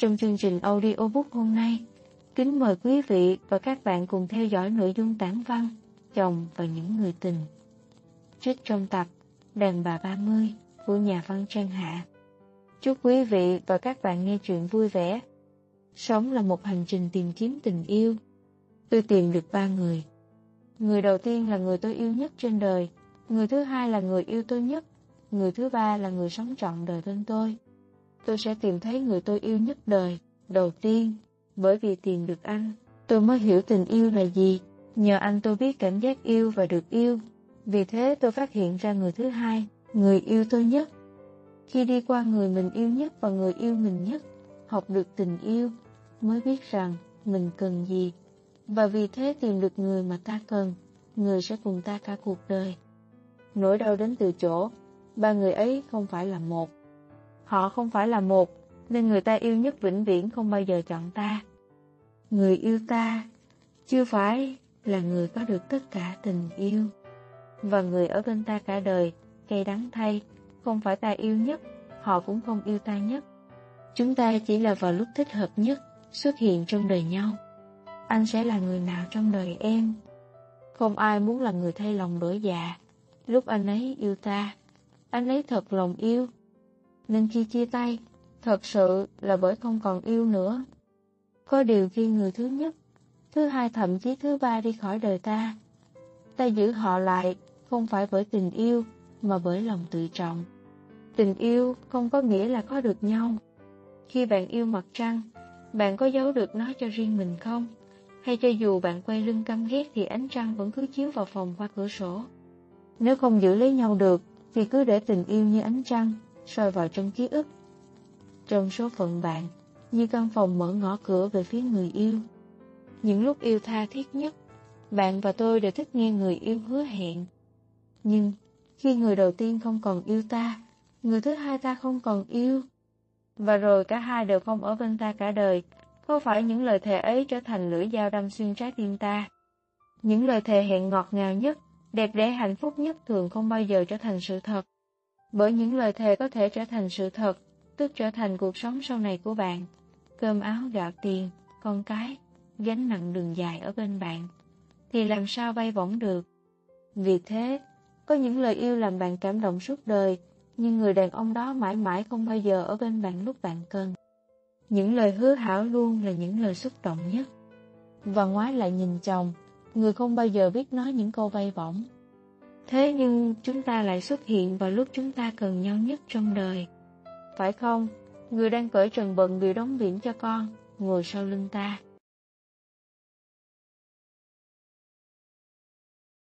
Trong chương trình audiobook hôm nay, kính mời quý vị và các bạn cùng theo dõi nội dung tản văn Chồng và những người tình, trích trong tập Đàn bà 30 của nhà văn Trang Hạ. Chúc quý vị và các bạn nghe chuyện vui vẻ. Sống là một hành trình tìm kiếm tình yêu. Tôi tìm được 3 người. Người đầu tiên là người tôi yêu nhất trên đời, người thứ hai là người yêu tôi nhất, người thứ ba là người sống trọn đời bên tôi. Tôi sẽ tìm thấy người tôi yêu nhất đời, đầu tiên, bởi vì tìm được anh, tôi mới hiểu tình yêu là gì. Nhờ anh tôi biết cảm giác yêu và được yêu. Vì thế tôi phát hiện ra người thứ hai, người yêu tôi nhất. Khi đi qua người mình yêu nhất và người yêu mình nhất, học được tình yêu, mới biết rằng mình cần gì. Và vì thế tìm được người mà ta cần, người sẽ cùng ta cả cuộc đời. Nỗi đau đến từ chỗ, 3 người ấy không phải là một. Họ không phải là một, nên người ta yêu nhất vĩnh viễn không bao giờ chọn ta. Người yêu ta chưa phải là người có được tất cả tình yêu. Và người ở bên ta cả đời, cay đắng thay, không phải ta yêu nhất, họ cũng không yêu ta nhất. Chúng ta chỉ là vào lúc thích hợp nhất, xuất hiện trong đời nhau. Anh sẽ là người nào trong đời em? Không ai muốn là người thay lòng đổi dạ. Lúc anh ấy yêu ta, anh ấy thật lòng yêu. Nên khi chia tay, thật sự là bởi không còn yêu nữa. Có điều khi người thứ nhất, thứ hai thậm chí thứ ba đi khỏi đời ta, ta giữ họ lại không phải bởi tình yêu mà bởi lòng tự trọng. Tình yêu không có nghĩa là có được nhau. Khi bạn yêu mặt trăng, bạn có giấu được nó cho riêng mình không? Hay cho dù bạn quay lưng căm ghét thì ánh trăng vẫn cứ chiếu vào phòng qua cửa sổ. Nếu không giữ lấy nhau được thì cứ để tình yêu như ánh trăng soi vào trong ký ức, trong số phận bạn, như căn phòng mở ngõ cửa về phía người yêu. Những lúc yêu tha thiết nhất, bạn và tôi đều thích nghe người yêu hứa hẹn. Nhưng khi người đầu tiên không còn yêu ta, người thứ hai ta không còn yêu, và rồi cả hai đều không ở bên ta cả đời, có phải những lời thề ấy trở thành lưỡi dao đâm xuyên trái tim ta? Những lời thề hẹn ngọt ngào nhất, đẹp đẽ hạnh phúc nhất thường không bao giờ trở thành sự thật. Bởi những lời thề có thể trở thành sự thật, tức trở thành cuộc sống sau này của bạn. Cơm áo gạo tiền, con cái, gánh nặng đường dài ở bên bạn, thì làm sao bay bổng được? Vì thế, có những lời yêu làm bạn cảm động suốt đời, nhưng người đàn ông đó mãi mãi không bao giờ ở bên bạn lúc bạn cần. Những lời hứa hảo luôn là những lời xúc động nhất. Và ngoái lại nhìn chồng, người không bao giờ biết nói những câu bay bổng. Thế nhưng chúng ta lại xuất hiện vào lúc chúng ta cần nhau nhất trong đời. Phải không? Người đang cởi trần bận bị đóng biển cho con, ngồi sau lưng ta.